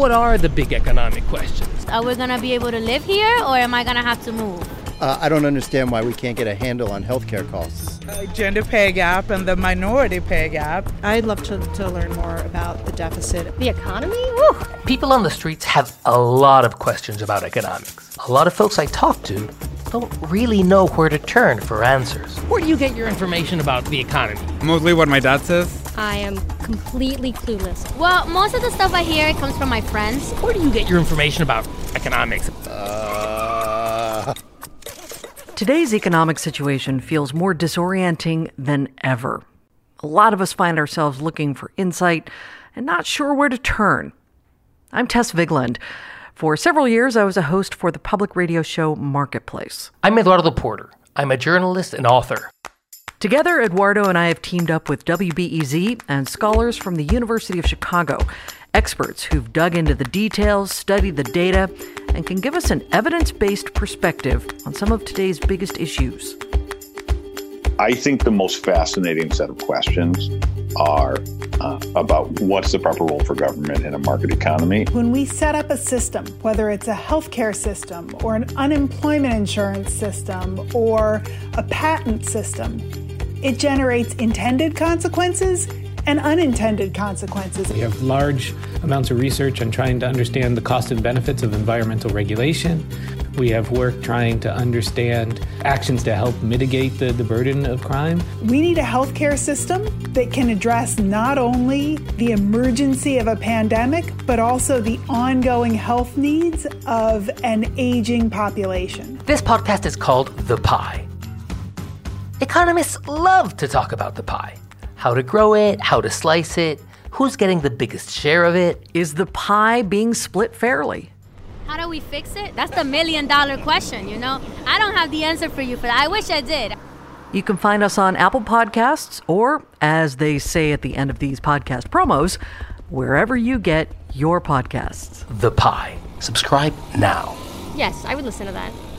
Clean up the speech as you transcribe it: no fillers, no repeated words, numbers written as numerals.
what are the big economic questions? Are we going to be able to live here, or am I going to have to move? I don't understand why we can't get a handle on health care costs. Gender pay gap and the minority pay gap. I'd love to learn more about the deficit. The economy? Woo! People on the streets have a lot of questions about economics. A lot of folks I talk to don't really know where to turn for answers. Where do you get your information about the economy? Mostly what my dad says. I am completely clueless. Well, most of the stuff I hear comes from my friends. Where do you get your information about economics? Today's economic situation feels more disorienting than ever. A lot of us find ourselves looking for insight and not sure where to turn. I'm Tess Vigeland. For several years, I was a host for the public radio show Marketplace. I'm Eduardo Porter. I'm a journalist and author. Together, Eduardo and I have teamed up with WBEZ and scholars from the University of Chicago, experts who've dug into the details, studied the data, and can give us an evidence-based perspective on some of today's biggest issues. I think the most fascinating set of questions are about what's the proper role for government in a market economy. When we set up a system, whether it's a healthcare system or an unemployment insurance system or a patent system, it generates intended consequences and unintended consequences. We have large amounts of research on trying to understand the costs and benefits of environmental regulation. We have work trying to understand actions to help mitigate the burden of crime. We need a healthcare system that can address not only the emergency of a pandemic, but also the ongoing health needs of an aging population. This podcast is called The Pie. Economists love to talk about the pie. How to grow it, how to slice it, who's getting the biggest share of it. Is the pie being split fairly? How do we fix it? That's the million-dollar question, you know? I don't have the answer for you for that. I wish I did. You can find us on Apple Podcasts or, as they say at the end of these podcast promos, wherever you get your podcasts. The Pie. Subscribe now. Yes, I would listen to that.